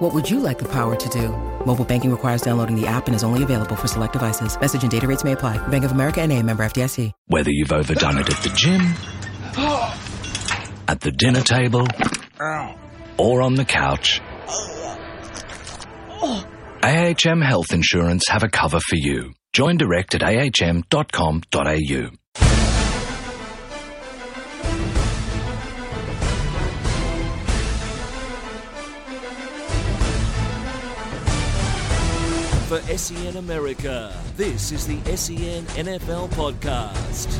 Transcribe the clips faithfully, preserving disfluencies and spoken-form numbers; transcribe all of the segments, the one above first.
What would you like the power to do? Mobile banking requires downloading the app and is only available for select devices. Message and data rates may apply. Bank of America N A, member F D I C. Whether you've overdone it at the gym, at the dinner table, or on the couch, A H M Health Insurance have a cover for you. Join direct at a h m dot com dot a u. For S E N America, this is the S E N N F L Podcast.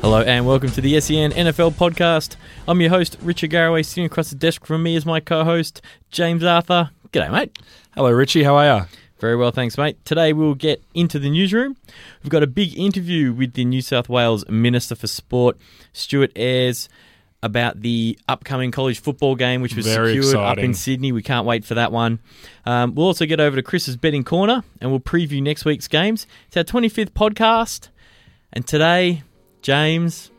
Hello and welcome to the S E N N F L Podcast. I'm your host, Richard Garraway. Sitting across the desk from me is my co-host, James Arthur. G'day, mate. Hello, Richie. How are you? Very well, thanks, mate. Today we'll get into the newsroom. We've got a big interview with the New South Wales Minister for Sport, Stuart Ayres, about the upcoming college football game, which was Very secured exciting. Up in Sydney. We can't wait for that one. Um, we'll also get over to Chris's Betting Corner, and we'll preview next week's games. It's our twenty-fifth podcast, and today, James,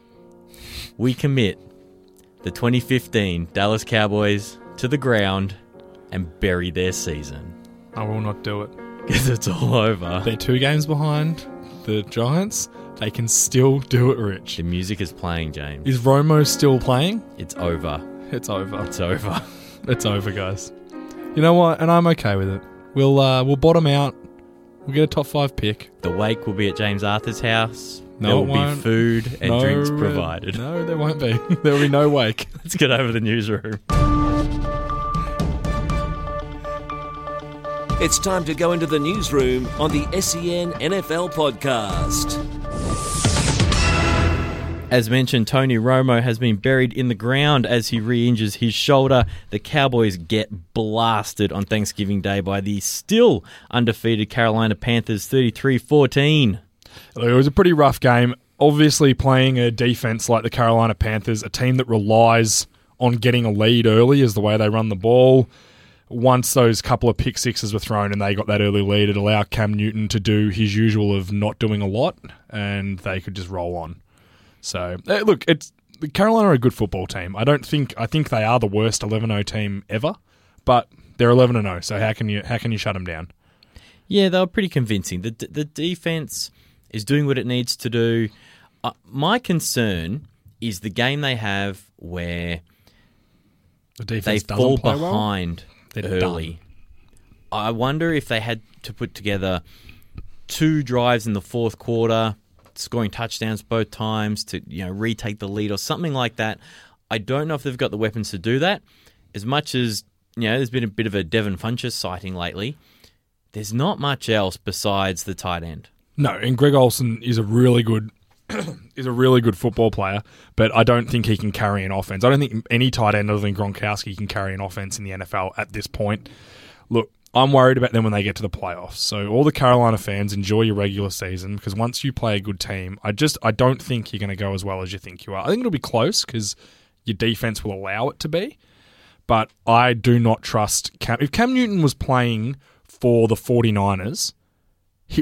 we commit the twenty fifteen Dallas Cowboys to the ground and bury their season. I will not do it. Because it's all over. They're two games behind the Giants. They can still do it, Rich. The music is playing, James. Is Romo still playing? It's over. It's over. It's over. It's over, guys. You know what? And I'm okay with it. We'll uh, we'll bottom out. We'll get a top five pick. The wake will be at James Arthur's house. No, there will it won't. Be food and no, drinks provided. No, there won't be. There will be no wake. Let's get over to the newsroom. It's time to go into the newsroom on the S E N N F L Podcast. As mentioned, Tony Romo has been buried in the ground as he re-injures his shoulder. The Cowboys get blasted on Thanksgiving Day by the still undefeated Carolina Panthers thirty-three fourteen. It was a pretty rough game. Obviously, playing a defense like the Carolina Panthers, a team that relies on getting a lead early is the way they run the ball. Once those couple of pick sixes were thrown and they got that early lead, it allowed Cam Newton to do his usual of not doing a lot, and they could just roll on. So, look, it's Carolina are a good football team. I don't think I think they are the worst eleven and oh team ever, but they're eleven and oh. So how can you how can you shut them down? Yeah, they were pretty convincing. The the defense is doing what it needs to do. Uh, my concern is the game they have where the defense they fall behind. Well. They're early. Done. I wonder if they had to put together two drives in the fourth quarter, scoring touchdowns both times to, you know, retake the lead or something like that. I don't know if they've got the weapons to do that. As much as, you know, there's been a bit of a Devin Funchess sighting lately, there's not much else besides the tight end. No, and Greg Olsen is a really good is a really good football player, but I don't think he can carry an offense. I don't think any tight end other than Gronkowski can carry an offense in the N F L at this point. Look, I'm worried about them when they get to the playoffs. So all the Carolina fans, enjoy your regular season, because once you play a good team, I just I don't think you're going to go as well as you think you are. I think it'll be close because your defense will allow it to be, but I do not trust Cam. If Cam Newton was playing for the 49ers,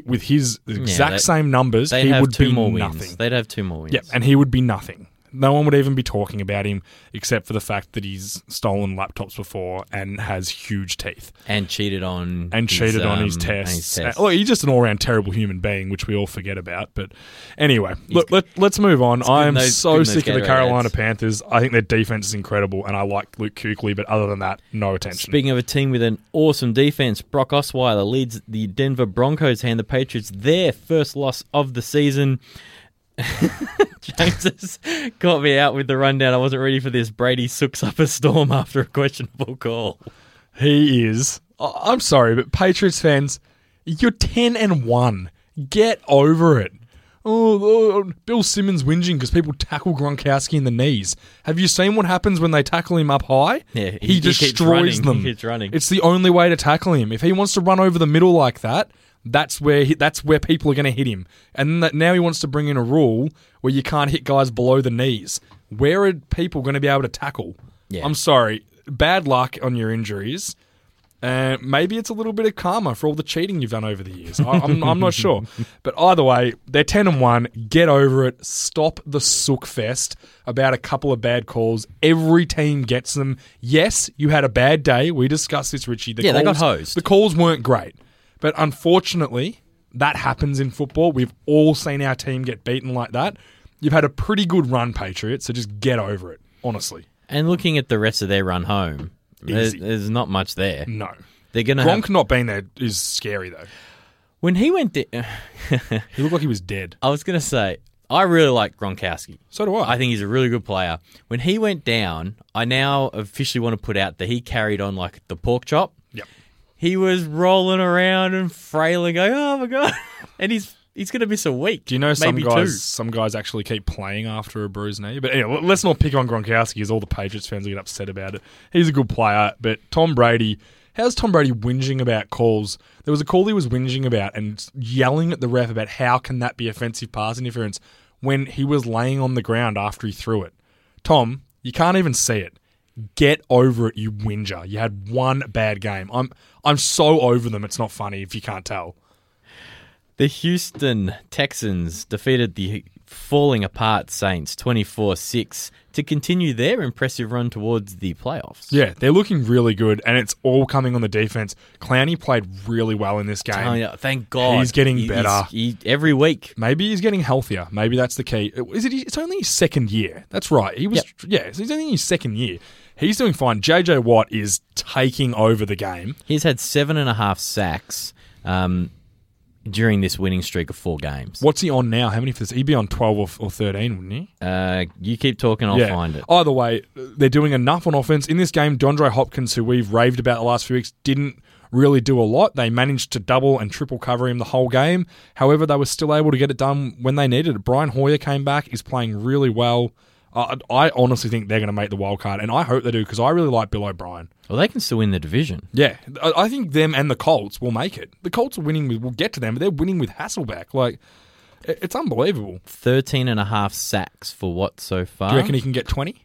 with his exact yeah, they, same numbers, he would be more nothing. Wins. They'd have two more wins. Yeah, and he would be nothing. No one would even be talking about him except for the fact that he's stolen laptops before and has huge teeth. And cheated on And his, cheated on um, his tests. His tests. Uh, look, he's just an all-round terrible human being, which we all forget about. But anyway, he's, look, let, let's move on. I am those, so sick of the Carolina ads. Panthers. I think their defense is incredible, and I like Luke Kuechly, but other than that, no attention. Speaking of a team with an awesome defense, Brock Osweiler leads the Denver Broncos hand the Patriots their first loss of the season. James has caught me out with the rundown. I wasn't ready for this. Brady sooks up a storm after a questionable call. He is. I'm sorry, but Patriots fans, you're ten and one. Get over it. Oh, oh Bill Simmons whinging because people tackle Gronkowski in the knees. Have you seen what happens when they tackle him up high? Yeah, he, he destroys keeps running. them. He keeps running. It's the only way to tackle him. If he wants to run over the middle like that, That's where he, that's where people are going to hit him. And that now he wants to bring in a rule where you can't hit guys below the knees. Where are people going to be able to tackle? Yeah. I'm sorry. Bad luck on your injuries. Uh, maybe it's a little bit of karma for all the cheating you've done over the years. I, I'm, I'm not sure. But either way, they're ten and one. Get over it. Stop the sook fest about a couple of bad calls. Every team gets them. Yes, you had a bad day. We discussed this, Richie. The yeah, calls, they got hosed. The calls weren't great. But unfortunately, that happens in football. We've all seen our team get beaten like that. You've had a pretty good run, Patriots, so just get over it, honestly. And looking at the rest of their run home, there's, there's not much there. No. They're gonna Gronk have... not being there is scary, though. When he went there... De- he looked like he was dead. I was going to say, I really like Gronkowski. So do I. I think he's a really good player. When he went down, I now officially want to put out that he carried on like the pork chop. Yep. He was rolling around and frailing, going, oh, my God. And he's he's going to miss a week. Do you know some guys two. Some guys actually keep playing after a bruised knee? But anyway, let's not pick on Gronkowski because all the Patriots fans will get upset about it. He's a good player. But Tom Brady, how's Tom Brady whinging about calls? There was a call he was whinging about and yelling at the ref about how can that be offensive pass interference when he was laying on the ground after he threw it. Tom, you can't even see it. Get over it, you whinger. You had one bad game. I'm I'm so over them, it's not funny if you can't tell. The Houston Texans defeated the falling apart Saints twenty-four six to continue their impressive run towards the playoffs. Yeah, they're looking really good, and it's all coming on the defense. Clowney played really well in this game. You, thank God. He's getting better. He's, he, every week. Maybe he's getting healthier. Maybe that's the key. Is it? It's only his second year. That's right. He was. Yep. Yeah, it's only his second year. He's doing fine. J J Watt is taking over the game. He's had seven and a half sacks um, during this winning streak of four games. What's he on now? How many? He'd be on twelve or thirteen, wouldn't he? Uh, you keep talking, I'll yeah. find it. Either way, they're doing enough on offense. In this game, DeAndre Hopkins, who we've raved about the last few weeks, didn't really do a lot. They managed to double and triple cover him the whole game. However, they were still able to get it done when they needed it. Brian Hoyer came back. He's playing really well. I, I honestly think they're going to make the wild card, and I hope they do because I really like Bill O'Brien. Well, they can still win the division. Yeah, I, I think them and the Colts will make it. The Colts are winning with, we'll get to them, but they're winning with Hasselbeck. Like, it, it's unbelievable. Thirteen and a half sacks for Watt so far. Do you reckon he can get twenty?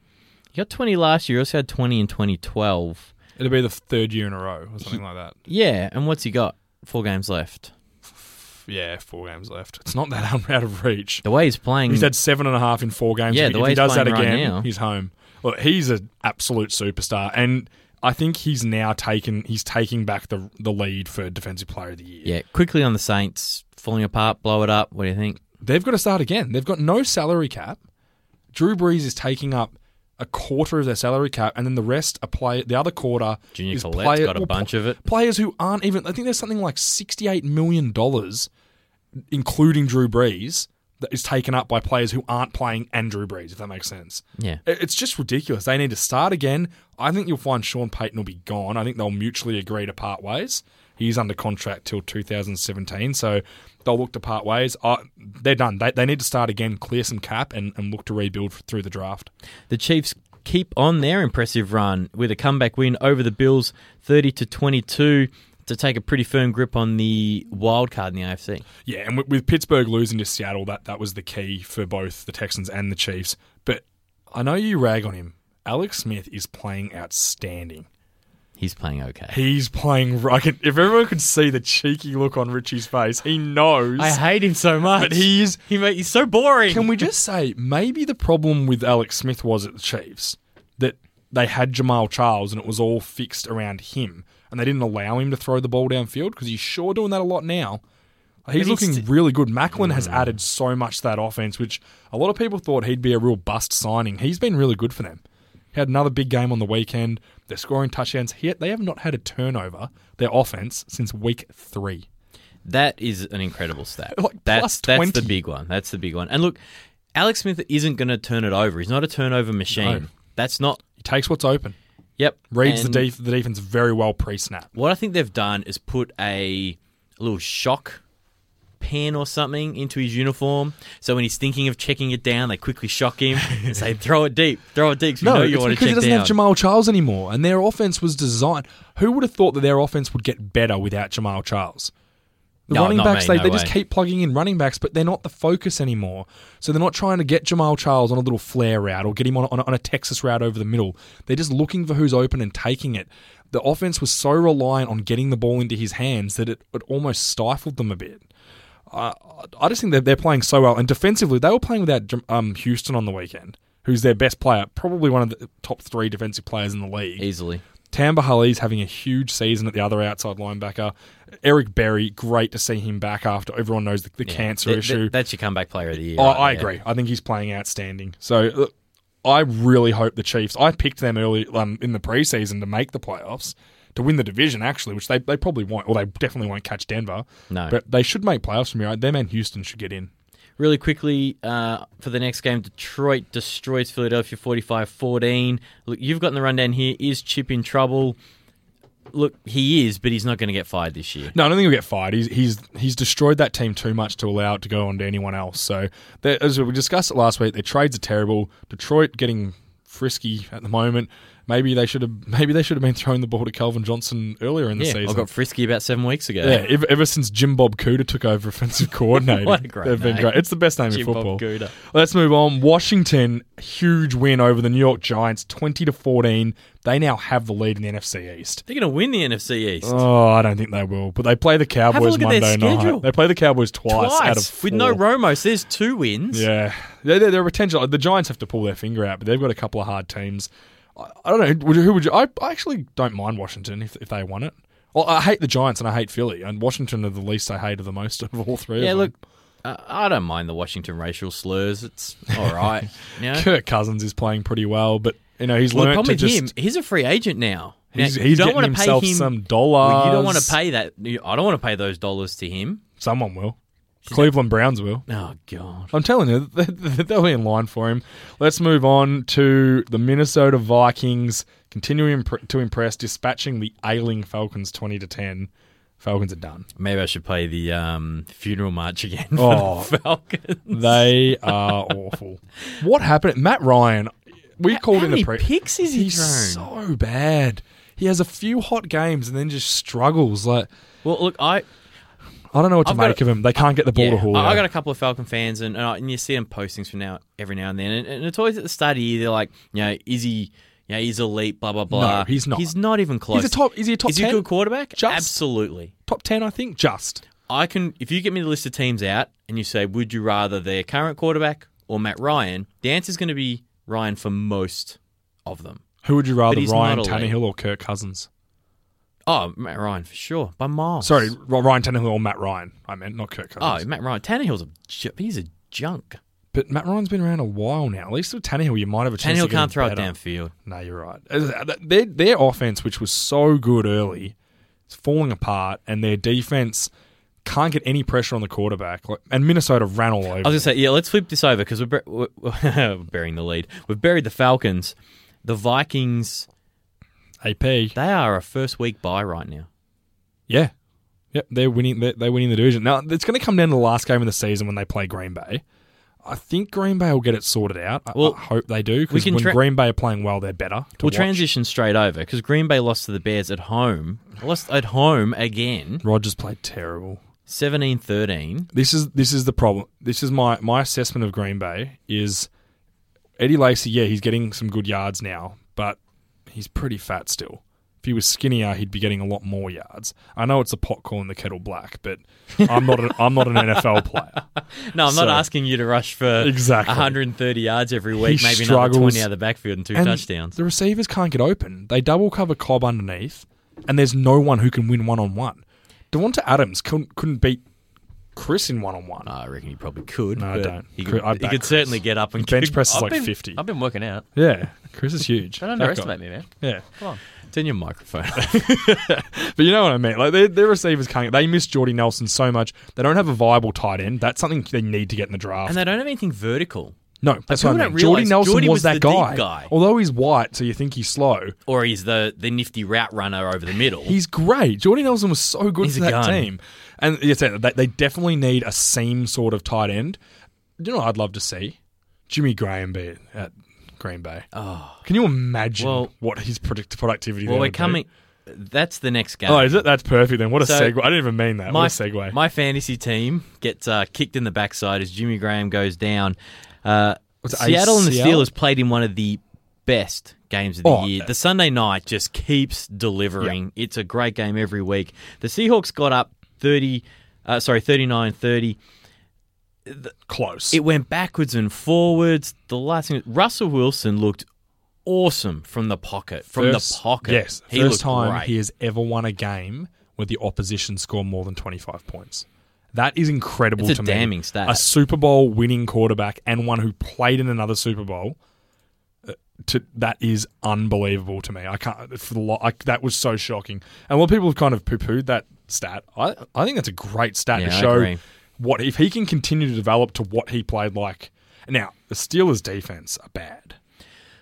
He got twenty last year. He also had twenty in twenty twelve. It'll be the third year in a row or something he, like that. Yeah, and what's he got? Four games left. Yeah, four games left. It's not that out of reach. The way he's playing... He's had seven and a half in four games. Yeah, the if way he he's does that again, right now, he's home. Look, he's an absolute superstar, and I think he's now taken... He's taking back the the lead for Defensive Player of the Year. Yeah, quickly on the Saints, falling apart, blow it up. What do you think? They've got to start again. They've got no salary cap. Drew Brees is taking up a quarter of their salary cap, and then the rest are play. The other quarter Junior is Collette's player, got a well, bunch of it. Players who aren't even. I think there's something like sixty-eight million dollars, including Drew Brees, that is taken up by players who aren't playing and Drew Brees. If that makes sense, yeah, it's just ridiculous. They need to start again. I think you'll find Sean Payton will be gone. I think they'll mutually agree to part ways. He's under contract till two thousand seventeen, so they'll look to part ways. Uh, they're done. They they need to start again, clear some cap, and, and look to rebuild through the draft. The Chiefs keep on their impressive run with a comeback win over the Bills, thirty to twenty-two, to take a pretty firm grip on the wild card in the A F C. Yeah, and with, with Pittsburgh losing to Seattle, that, that was the key for both the Texans and the Chiefs. But I know you rag on him. Alex Smith is playing outstanding. He's playing okay. He's playing... I can, if everyone could see the cheeky look on Richie's face, he knows. I hate him so much. But he is... He, he's so boring. Can we just say, maybe the problem with Alex Smith was at the Chiefs, that they had Jamaal Charles and it was all fixed around him, and they didn't allow him to throw the ball downfield, because he's sure doing that a lot now. He's looking he's, really good. Macklin has added so much to that offense, which a lot of people thought he'd be a real bust signing. He's been really good for them. He had another big game on the weekend. They're scoring touchdowns. Here, they have not had a turnover, their offense, since week three. That is an incredible stat. Like that's, that's the big one. That's the big one. And look, Alex Smith isn't going to turn it over. He's not a turnover machine. No. That's not... He takes what's open. Yep. Reads and the, def- the defense very well pre-snap. What I think they've done is put a little shock pen or something into his uniform, so when he's thinking of checking it down, they quickly shock him and say, throw it deep, throw it deep. No, you want to check down. No, because he doesn't have Jamaal Charles anymore, and their offense was designed. Who would have thought that their offense would get better without Jamaal Charles? The no, running backs, me, they, no they just keep plugging in running backs, but they're not the focus anymore. So they're not trying to get Jamal Charles on a little flare route or get him on, on, on a Texas route over the middle. They're just looking for who's open and taking it. The offense was so reliant on getting the ball into his hands that it, it almost stifled them a bit. Uh, I just think that they're playing so well. And defensively, they were playing without um, Houston on the weekend, who's their best player, probably one of the top three defensive players in the league. Easily. Tamba Hali's having a huge season at the other outside linebacker. Eric Berry, great to see him back after everyone knows the, the yeah, cancer th- issue. Th- that's your comeback player of the year. I, right? I yeah. agree. I think he's playing outstanding. So look, I really hope the Chiefs, I picked them early um, in the preseason to make the playoffs, to win the division actually, which they, they probably won't, or they definitely won't catch Denver. No. But they should make playoffs from here. Right? Them and Houston should get in. Really quickly, uh, for the next game, Detroit destroys Philadelphia forty-five fourteen. Look, you've gotten the rundown here. Is Chip in trouble? Look, he is, but he's not going to get fired this year. No, I don't think he'll get fired. He's he's he's destroyed that team too much to allow it to go on to anyone else. So, as we discussed it last week, their trades are terrible. Detroit getting frisky at the moment. Maybe they should have maybe they should have been throwing the ball to Calvin Johnson earlier in the yeah, season. I got frisky about seven weeks ago. Yeah, ever, ever since Jim Bob Cooter took over offensive coordinator. What a great they've name. Been great. It's the best name Jim in football. Bob Cooter. Let's move on. Washington, huge win over the New York Giants, twenty to fourteen. They now have the lead in the N F C East. They're going to win the N F C East. Oh, I don't think they will. But they play the Cowboys Monday night. They play the Cowboys twice, twice. out of four. With no Romo, so there's two wins. Yeah. They're, they're potential. The Giants have to pull their finger out, but they've got a couple of hard teams. I don't know. Who would you? I, I actually don't mind Washington if if they won it. Well, I hate the Giants and I hate Philly, and Washington are the least I hate of the most of all three. Yeah, of look, them. I don't mind the Washington racial slurs. It's all right. You know? Kirk Cousins is playing pretty well, but you know he's well, learned to just. Him, he's a free agent now. He's, now, he's you don't getting himself pay him, some dollars. Well, you don't want to pay that. I don't want to pay those dollars to him. Someone will. Cleveland Browns will. Oh, God. I'm telling you, they'll be in line for him. Let's move on to the Minnesota Vikings, continuing to impress, dispatching the ailing Falcons twenty to ten. Falcons are done. Maybe I should play the um, funeral march again for oh, the Falcons. They are awful. What happened? Matt Ryan, we how, called how in the pre- picks is he He's thrown? So bad. He has a few hot games and then just struggles. Like, well, look, I... I don't know what to I've make a, of them. They can't get the ball yeah, to Julio. I got a couple of Falcon fans, and and, I, and you see them postings from now every now and then. And, and it's always at the start of the year, they're like, you know, is he, you know, he's elite, blah, blah, blah. No, he's not. He's not even close. He's a top, is he a top ten? Is he a good quarterback? Just. Absolutely. Top ten, I think. Just. I can. If you get me the list of teams out and you say, would you rather their current quarterback or Matt Ryan, the answer's going to be Ryan for most of them. Who would you rather, Ryan Tannehill or Kirk Cousins? Oh, Matt Ryan, for sure. By miles. Sorry, Ryan Tannehill or Matt Ryan, I meant, not Kirk Cousins. Oh, Matt Ryan. Tannehill's a, ju- he's a junk. But Matt Ryan's been around a while now. At least with Tannehill, you might have a chance Tannehill to get him better. Tannehill can't throw it downfield. No, you're right. Their, their offense, which was so good early, is falling apart, and their defense can't get any pressure on the quarterback. And Minnesota ran all over. I was going to say, yeah, let's flip this over because we're, bur- we're, we're burying the lead. We've buried the Falcons. The Vikings... A P. They are a first week bye right now. Yeah. Yep, they're winning they're, they're winning the division. Now, it's going to come down to the last game of the season when they play Green Bay. I think Green Bay will get it sorted out. I, well, I hope they do, because when tra- Green Bay are playing well, they're better. We'll watch. Transition straight over, because Green Bay lost to the Bears at home. Lost at home again. Rodgers played terrible. seventeen thirteen. This is this is the problem. This is my, my assessment of Green Bay is Eddie Lacy, yeah, he's getting some good yards now, but he's pretty fat still. If he was skinnier, he'd be getting a lot more yards. I know it's a pot calling the kettle black, but I'm not. A, I'm not an N F L player. No, I'm so, not asking you to rush for exactly one hundred thirty yards every week. He maybe another twenty out of the backfield and two and touchdowns. The receivers can't get open. They double cover Cobb underneath, and there's no one who can win one on one. Devonta Adams couldn't, couldn't beat Chris in one on one. I reckon he probably could. No, I don't. He could, Chris, he could certainly get up and bench press is like been, fifty. I've been working out. Yeah. Chris is huge. Don't underestimate me, man. Yeah. Come on. Turn your microphone off. But you know what I mean. Like their, their receivers can't. They miss Jordy Nelson so much. They don't have a viable tight end. That's something they need to get in the draft. And they don't have anything vertical. No, that's what I mean. Jordy Nelson Jordy was, was that guy. guy. Although he's white, so you think he's slow. Or he's the, the nifty route runner over the middle. He's great. Jordy Nelson was so good he's for that gun. team. And yes, they definitely need a seam sort of tight end. You know what I'd love to see? Jimmy Graham be it at Green Bay. Oh. Can you imagine well, what his product productivity? Well, we're coming. Be? That's the next game. Oh, is it? That's perfect then. What a so segue. I didn't even mean that. My, what a segue. My fantasy team gets uh, kicked in the backside as Jimmy Graham goes down. Uh, Seattle and the Steelers played in one of the best games of the oh, year. The Sunday night just keeps delivering. Yeah. It's a great game every week. The Seahawks got up thirty, uh, sorry, thirty-nine thirty. Close. It went backwards and forwards. The last thing, Russell Wilson looked awesome from the pocket. From first, the pocket. Yes. He first time great. He has ever won a game where the opposition score more than twenty-five points. That is incredible to me. It's a damning stat. A Super Bowl winning quarterback and one who played in another Super Bowl. Uh, to, that is unbelievable to me. I can't. For the lo- I, that was so shocking. And while people have kind of poo-pooed that stat, I I think that's a great stat yeah, to show what if he can continue to develop to what he played like. Now the Steelers' defense are bad.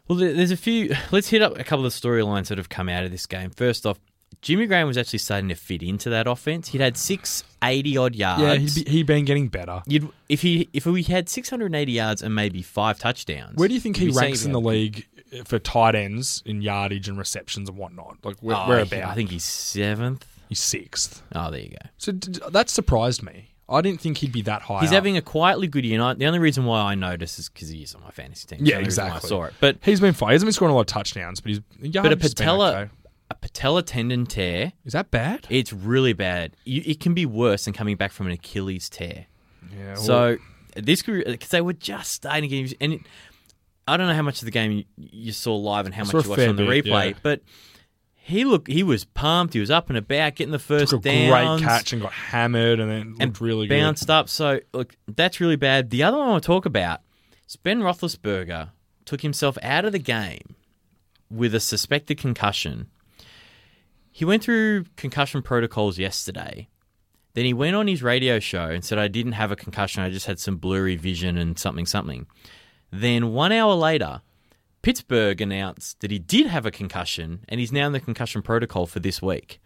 Well, there's a few. Let's hit up a couple of storylines that have come out of this game. First off, Jimmy Graham was actually starting to fit into that offense. He'd had six hundred eighty odd yards. Yeah, he'd, be, he'd been getting better. You'd, if he if we had six hundred eighty yards and maybe five touchdowns, where do you think he ranks in the league for tight ends in yardage and receptions and whatnot? Like where, oh, whereabouts? I think he's seventh. He's sixth. Oh, there you go. So that surprised me. I didn't think he'd be that high. He's up. Having a quietly good year. And I, the only reason why I noticed is because he is on my fantasy team. Yeah, exactly. I saw it, but he's been fine. He's been scoring a lot of touchdowns, but he's but a patella. Been okay. A patella tendon tear. Is that bad? It's really bad. You, it can be worse than coming back from an Achilles tear. Yeah. Well, so this could because they were just starting to get. And it, I don't know how much of the game you, you saw live and how much you watched on the bit, replay, yeah. but he looked. He was pumped. He was up and about, getting the first down. Took a downs, great catch and got hammered, and then looked and really good. Bounced up. So look, that's really bad. The other one I want to talk about is Ben Roethlisberger took himself out of the game with a suspected concussion. He went through concussion protocols yesterday. Then he went on his radio show and said, I didn't have a concussion. I just had some blurry vision and something, something. Then one hour later, Pittsburgh announced that he did have a concussion and he's now in the concussion protocol for this week.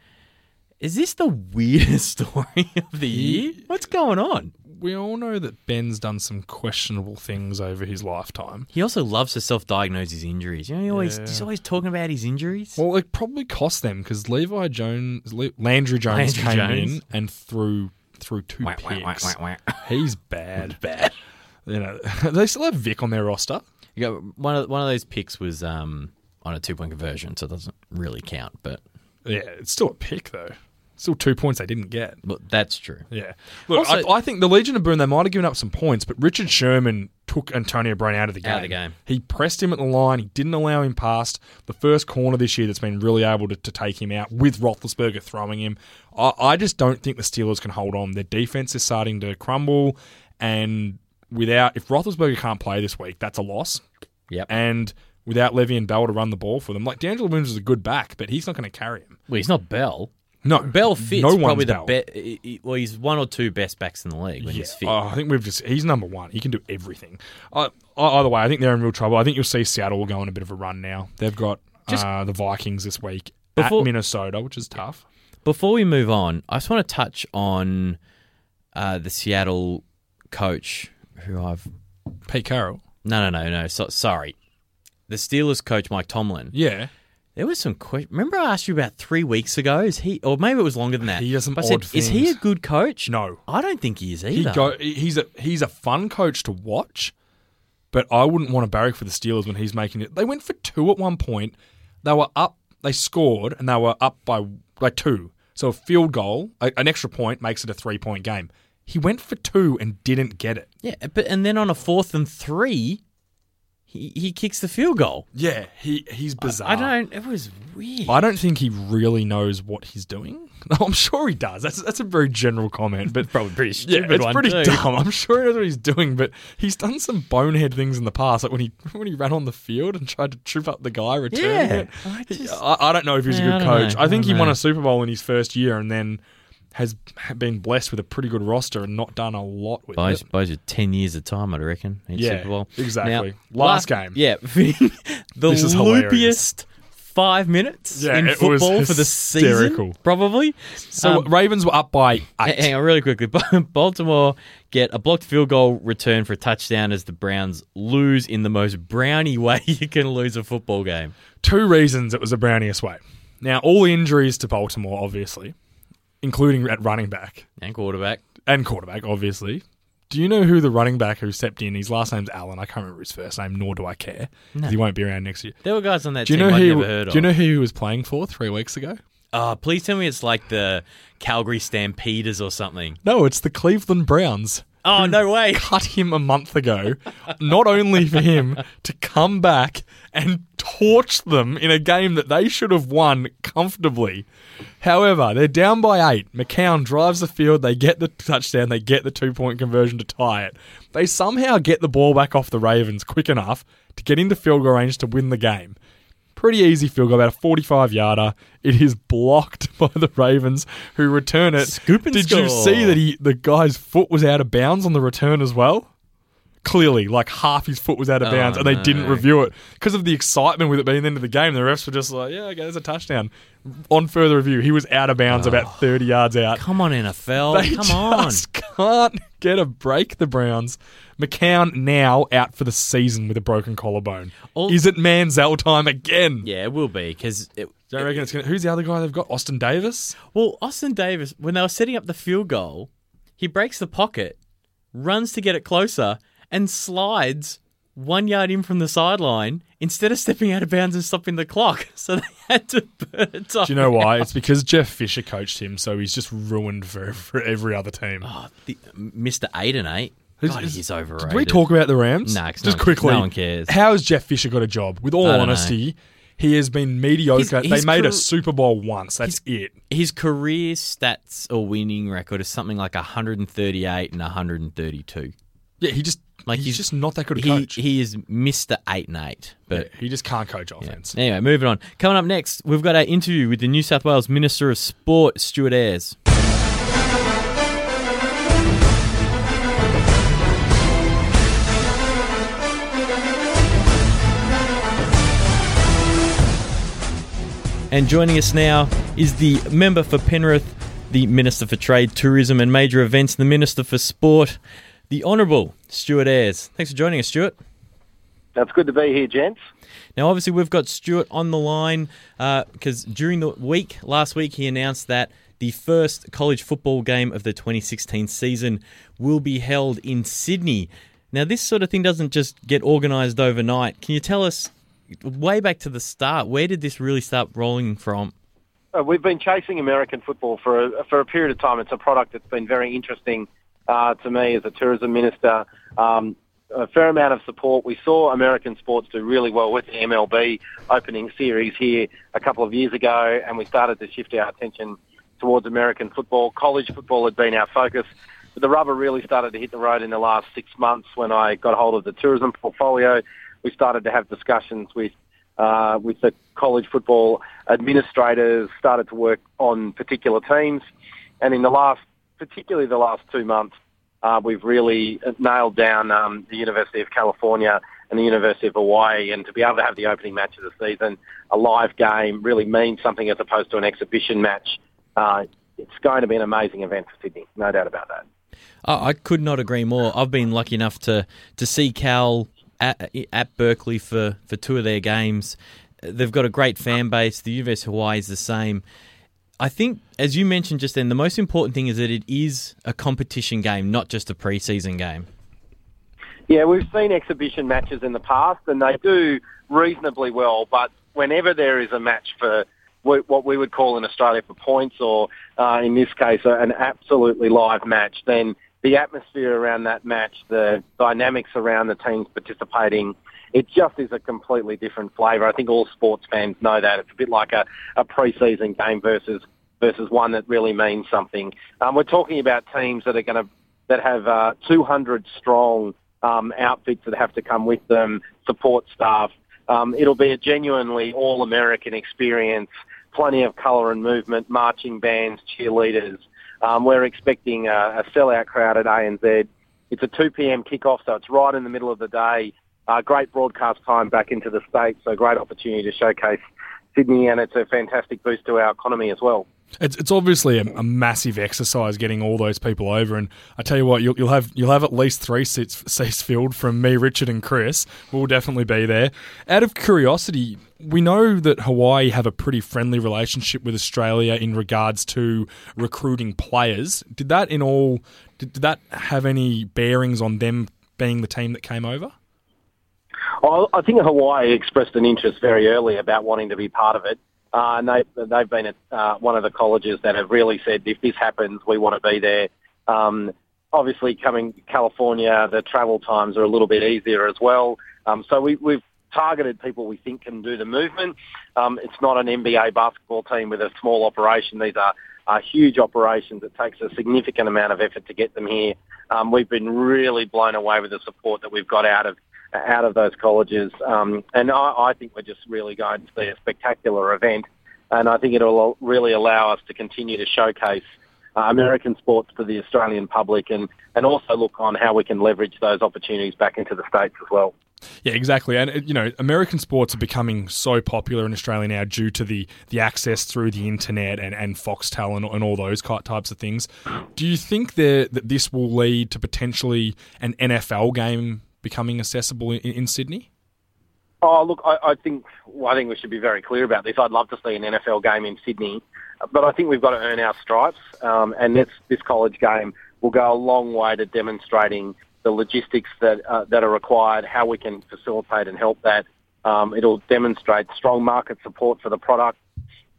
Is this the weirdest story of the year? What's going on? We all know that Ben's done some questionable things over his lifetime. He also loves to self-diagnose his injuries. You know, he always, yeah. he's always talking about his injuries. Well, it probably cost them because Levi Jones, Le- Landry Jones Landry came Jones. in and threw threw two wah, picks. Wah, wah, wah, wah. He's bad, bad. You know, they still have Vic on their roster. You got one of one of those picks was um, on a two-point conversion, so it doesn't really count. But yeah, it's still a pick though. Still two points they didn't get. Look, that's true. Yeah. Look, also, I, I think the Legion of Boom, they might have given up some points, but Richard Sherman took Antonio Brown out of the game. Out of the game. He pressed him at the line. He didn't allow him past. The first corner this year that's been really able to, to take him out with Roethlisberger throwing him. I, I just don't think the Steelers can hold on. Their defense is starting to crumble. And without if Roethlisberger can't play this week, that's a loss. Yep. And without Levy and Bell to run the ball for them, like D'Angelo Williams is a good back, but he's not going to carry him. Well, he's not Bell. No, Bell fits no probably the best. Well, he's one or two best backs in the league when yeah. he's fit. Oh, I think we've just—he's number one. He can do everything. Uh, either way, I think they're in real trouble. I think you'll see Seattle will go on a bit of a run now. They've got just, uh, the Vikings this week before, at Minnesota, which is tough. Before we move on, I just want to touch on uh, the Seattle coach who I've Pete Carroll. No, no, no, no. So, sorry, the Steelers coach Mike Tomlin. Yeah. There was some question. Remember, I asked you about three weeks ago. Is he, or maybe it was longer than that? He does some I odd said, things. Is he a good coach? No, I don't think he is either. He go, he's a he's a fun coach to watch, but I wouldn't want to barrack for the Steelers when he's making it. They went for two at one point. They were up. They scored, and they were up by by two. So a field goal, a, an extra point makes it a three point game. He went for two and didn't get it. Yeah, but and then on a fourth and three. He, he kicks the field goal. Yeah, he he's bizarre. I, I don't. It was weird. I don't think he really knows what he's doing. No, I'm sure he does. That's that's a very general comment, but probably pretty stupid. Yeah, it's one pretty too. dumb. I'm sure he knows what he's doing, but he's done some bonehead things in the past, like when he when he ran on the field and tried to trip up the guy returning yeah, it. I, just, I, I don't know if he was yeah, a good I coach. Know, I think I he know. won a Super Bowl in his first year, and then has been blessed with a pretty good roster and not done a lot with buys, it. Buys you ten years of time, I'd reckon. In yeah, Super Bowl. Exactly. Now, last, last game. Yeah. the this is loopiest hilarious. five minutes yeah, in football for the season, probably. So, um, Ravens were up by eight. Hang on, really quickly. Baltimore get a blocked field goal return for a touchdown as the Browns lose in the most brownie way you can lose a football game. Two reasons it was the browniest way. Now, all injuries to Baltimore, obviously, including at running back. And quarterback. And quarterback, obviously. Do you know who the running back who stepped in? His last name's Allen. I can't remember his first name, nor do I care. No. He won't be around next year. There were guys on that do team you know I've who, never heard do of. Do you know who he was playing for three weeks ago? Oh, please tell me it's like the Calgary Stampeders or something. No, it's the Cleveland Browns. Oh, no way. Cut him a month ago, not only for him to come back and torch them in a game that they should have won comfortably. However, they're down by eight. McCown drives the field. They get the touchdown. They get the two-point conversion to tie it. They somehow get the ball back off the Ravens quick enough to get into field goal range to win the game. Pretty easy field goal, about a forty-five yarder. It is blocked by the Ravens, who return it. Scoop and Did score. You see that he, the guy's foot was out of bounds on the return as well? Clearly, like half his foot was out of bounds, oh, and they no. didn't review it. Because of the excitement with it being the end of the game, the refs were just like, yeah, okay, there's a touchdown. On further review, he was out of bounds oh, about thirty yards out. Come on, N F L. They come on. They just can't get a break, the Browns. McCown now out for the season with a broken collarbone. All- Is it Manziel time again? Yeah, it will be. Because it- I reckon it's gonna- who's the other guy they've got? Austin Davis? Well, Austin Davis, when they were setting up the field goal, he breaks the pocket, runs to get it closer, and slides one yard in from the sideline instead of stepping out of bounds and stopping the clock. So they had to burn it off. Do you know why? Out. It's because Jeff Fisher coached him, so he's just ruined for, for every other team. Oh, the, Mister eight and eight. God, is, he's overrated. Did we talk about the Rams? Nah, just no one, quickly. No one cares. How has Jeff Fisher got a job? With all honesty, know. He has been mediocre. His, his they made car- a Super Bowl once. That's his, it. His career stats or winning record is something like one hundred thirty-eight and one hundred thirty-two. Yeah, he just like he's, he's just not that good a he, coach. He is Mister eight and eight, but yeah, he just can't coach offense. Yeah. Anyway, moving on. Coming up next, we've got our interview with the New South Wales Minister of Sport, Stuart Ayres. And joining us now is the member for Penrith, the Minister for Trade, Tourism and Major Events, the Minister for Sport, the Honourable Stuart Ayres. Thanks for joining us, Stuart. It's good to be here, gents. Now, obviously, we've got Stuart on the line because uh, during the week, last week, he announced that the first college football game of the twenty sixteen season will be held in Sydney. Now, this sort of thing doesn't just get organised overnight. Can you tell us, way back to the start, where did this really start rolling from? Uh, we've been chasing American football for a, for a period of time. It's a product that's been very interesting Uh, to me as a tourism minister, um, a fair amount of support. We saw American sports do really well with the M L B opening series here a couple of years ago, and we started to shift our attention towards American football. College football had been our focus, but the rubber really started to hit the road in the last six months when I got hold of the tourism portfolio. We started to have discussions with uh, with the college football administrators, started to work on particular teams, and in the last particularly the last two months, uh, we've really nailed down um, the University of California and the University of Hawaii, and to be able to have the opening match of the season, a live game, really means something as opposed to an exhibition match. Uh, it's going to be an amazing event for Sydney, no doubt about that. Oh, I could not agree more. I've been lucky enough to, to see Cal at, at Berkeley for, for two of their games. They've got a great fan base. The University of Hawaii is the same. I think, as you mentioned just then, the most important thing is that it is a competition game, not just a pre-season game. Yeah, we've seen exhibition matches in the past, and they do reasonably well, but whenever there is a match for what we would call in Australia for points, or uh, in this case, an absolutely live match, then the atmosphere around that match, the dynamics around the teams participating, it just is a completely different flavour. I think all sports fans know that. It's a bit like a, a pre-season game versus versus one that really means something. Um, we're talking about teams that are going to that have uh, two hundred strong um, outfits that have to come with them, support staff. Um, it'll be a genuinely all-American experience. Plenty of colour and movement, marching bands, cheerleaders. Um, we're expecting a, a sellout crowd at A N Z. It's a two p.m. kickoff, so it's right in the middle of the day. Uh, great broadcast time back into the States, so great opportunity to showcase Sydney, and it's a fantastic boost to our economy as well. It's it's obviously a, a massive exercise getting all those people over, and I tell you what, you'll, you'll have you'll have at least three seats seats filled from me, Richard, and Chris. We'll definitely be there. Out of curiosity, we know that Hawaii have a pretty friendly relationship with Australia in regards to recruiting players. Did that in all did, did that have any bearings on them being the team that came over? Well, I think Hawaii expressed an interest very early about wanting to be part of it. Uh, and they've, they've been at uh, one of the colleges that have really said, if this happens, we want to be there. Um, obviously, coming to California, the travel times are a little bit easier as well. Um, so we, we've targeted people we think can do the movement. Um, it's not an N B A basketball team with a small operation. These are, are huge operations. It takes a significant amount of effort to get them here. Um, we've been really blown away with the support that we've got out of out of those colleges, um, and I, I think we're just really going to see a spectacular event, and I think it'll really allow us to continue to showcase uh, American sports to the Australian public, and, and also look on how we can leverage those opportunities back into the States as well. Yeah, exactly. And, you know, American sports are becoming so popular in Australia now due to the, the access through the internet and, and Foxtel and, and all those types of things. Do you think that, that this will lead to potentially an N F L game becoming accessible in, in Sydney? Oh, look, I, I think well, I think we should be very clear about this. I'd love to see an N F L game in Sydney, but I think we've got to earn our stripes, um, and this, this college game will go a long way to demonstrating the logistics that uh, that are required, how we can facilitate and help that. Um, it'll demonstrate strong market support for the product.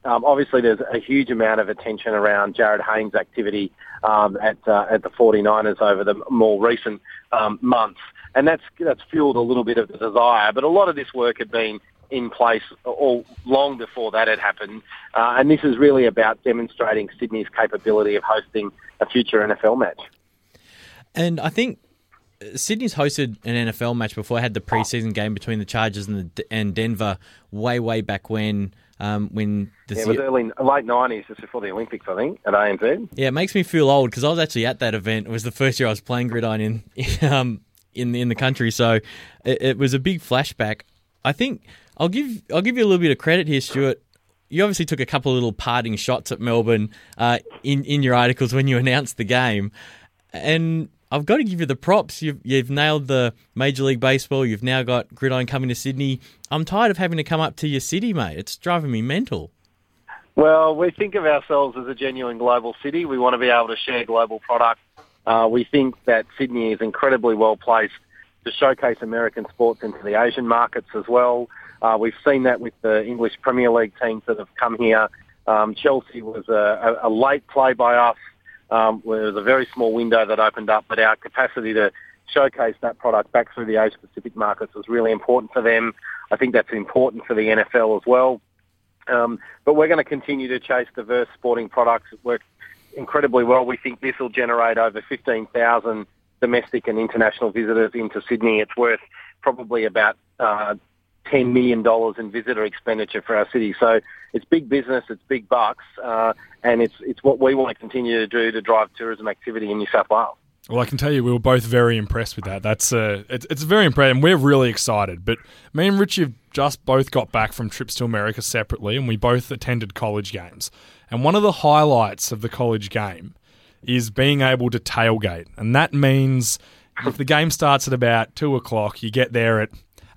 Um, obviously, there's a huge amount of attention around Jarryd Hayne's activity um, at uh, at the 49ers over the more recent um, months. And that's that's fueled a little bit of the desire. But a lot of this work had been in place all long before that had happened. Uh, and this is really about demonstrating Sydney's capability of hosting a future N F L match. And I think Sydney's hosted an N F L match before. I had the preseason game between the Chargers and the, and Denver way, way back when. Um, when the yeah, it was early, late nineties, just before the Olympics, I think, at A N Z. Yeah, it makes me feel old because I was actually at that event. It was the first year I was playing gridiron in um, in the, in the country, so it, it was a big flashback. I think I'll give I'll give you a little bit of credit here, Stuart. You obviously took a couple of little parting shots at Melbourne uh, in in your articles when you announced the game, and I've got to give you the props. You've, you've nailed the Major League Baseball. You've now got gridiron coming to Sydney. I'm tired of having to come up to your city, mate. It's driving me mental. Well, we think of ourselves as a genuine global city. We want to be able to share global products. Uh, we think that Sydney is incredibly well-placed to showcase American sports into the Asian markets as well. Uh, we've seen that with the English Premier League teams that have come here. Um, Chelsea was a, a, a late play by us. Um, where there was a very small window that opened up, but our capacity to showcase that product back through the Asia-Pacific markets was really important for them. I think that's important for the N F L as well. Um, but we're going to continue to chase diverse sporting products that work incredibly well. We think this will generate over fifteen thousand domestic and international visitors into Sydney. It's worth probably about uh, ten million dollars in visitor expenditure for our city. So it's big business, it's big bucks, uh, and it's it's what we want to continue to do to drive tourism activity in New South Wales. Well, I can tell you we were both very impressed with that. That's uh, it's, it's very impressive, and we're really excited. But me and Richie have just both got back from trips to America separately, and we both attended college games. And one of the highlights of the college game is being able to tailgate, and that means if the game starts at about two o'clock, you get there at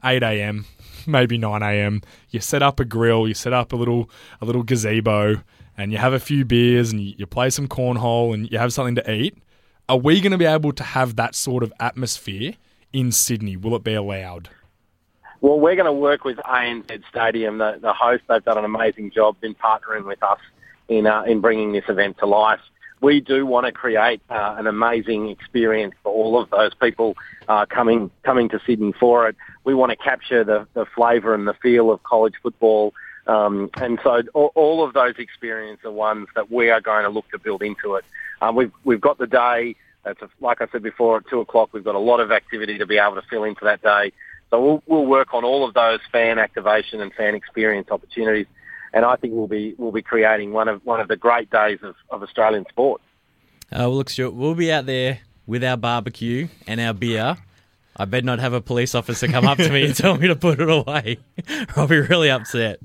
eight a.m., maybe nine a.m. You set up a grill, you set up a little a little gazebo, and you have a few beers and you play some cornhole and you have something to eat. Are we going to be able to have that sort of atmosphere in Sydney? Will it be allowed? Well, we're going to work with A N Z Stadium, the, the host. They've done an amazing job in partnering with us in uh, in bringing this event to life. We do want to create uh, an amazing experience for all of those people uh, coming coming to Sydney for it. We want to capture the, the flavour and the feel of college football. Um, and so all, all of those experiences are ones that we are going to look to build into it. Um, we've, we've got the day. It's a, like I said before, at two o'clock, we've got a lot of activity to be able to fill into that day. So we'll, we'll work on all of those fan activation and fan experience opportunities. And I think we'll be we'll be creating one of one of the great days of, of Australian sport. Uh, well, look, Stuart, we'll be out there with our barbecue and our beer. I bet not have a police officer come up to me and tell me to put it away. I'll be really upset.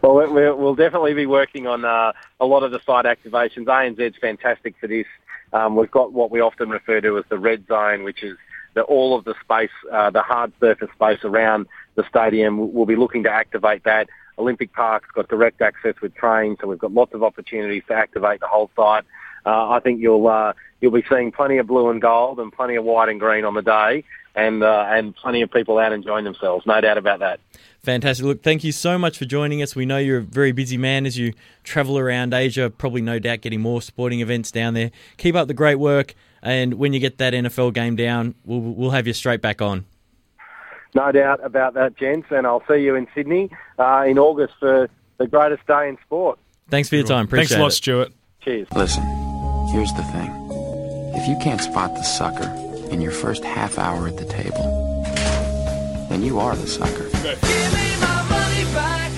Well, we'll definitely be working on uh, a lot of the site activations. A N Z's fantastic for this. Um, we've got what we often refer to as the red zone, which is the, all of the space, uh, the hard surface space around the stadium. We'll be looking to activate that. Olympic Park's got direct access with trains, so we've got lots of opportunities to activate the whole site. Uh, I think you'll uh, you'll be seeing plenty of blue and gold and plenty of white and green on the day, and uh, and plenty of people out enjoying themselves, no doubt about that. Fantastic. Look, thank you so much for joining us. We know you're a very busy man as you travel around Asia, probably no doubt getting more sporting events down there. Keep up the great work, and when you get that N F L game down, we'll we'll have you straight back on. No doubt about that, gents, and I'll see you in Sydney uh, in August for the greatest day in sport. Thanks for your time. Appreciate it. Thanks a lot, Stuart. Cheers. Listen, here's the thing. If you can't spot the sucker in your first half hour at the table, then you are the sucker. Okay. Give me my money back.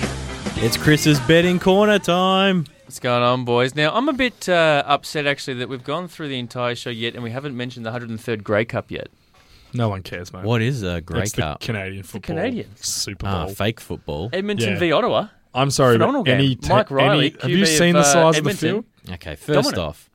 It's Chris's betting corner time. What's going on, boys? Now, I'm a bit uh, upset, actually, that we've gone through the entire show yet and we haven't mentioned the one hundred third Grey Cup yet. No one cares, mate. What is a Grey Cup? It's the Canadian football. The Canadian. Super Bowl. Ah, fake football. Edmonton yeah. v Ottawa. I'm sorry, phenomenal but any... T- Mike Riley, any, have you seen of, uh, the size Edmonton. Of the field? Okay, first Dominant. Off,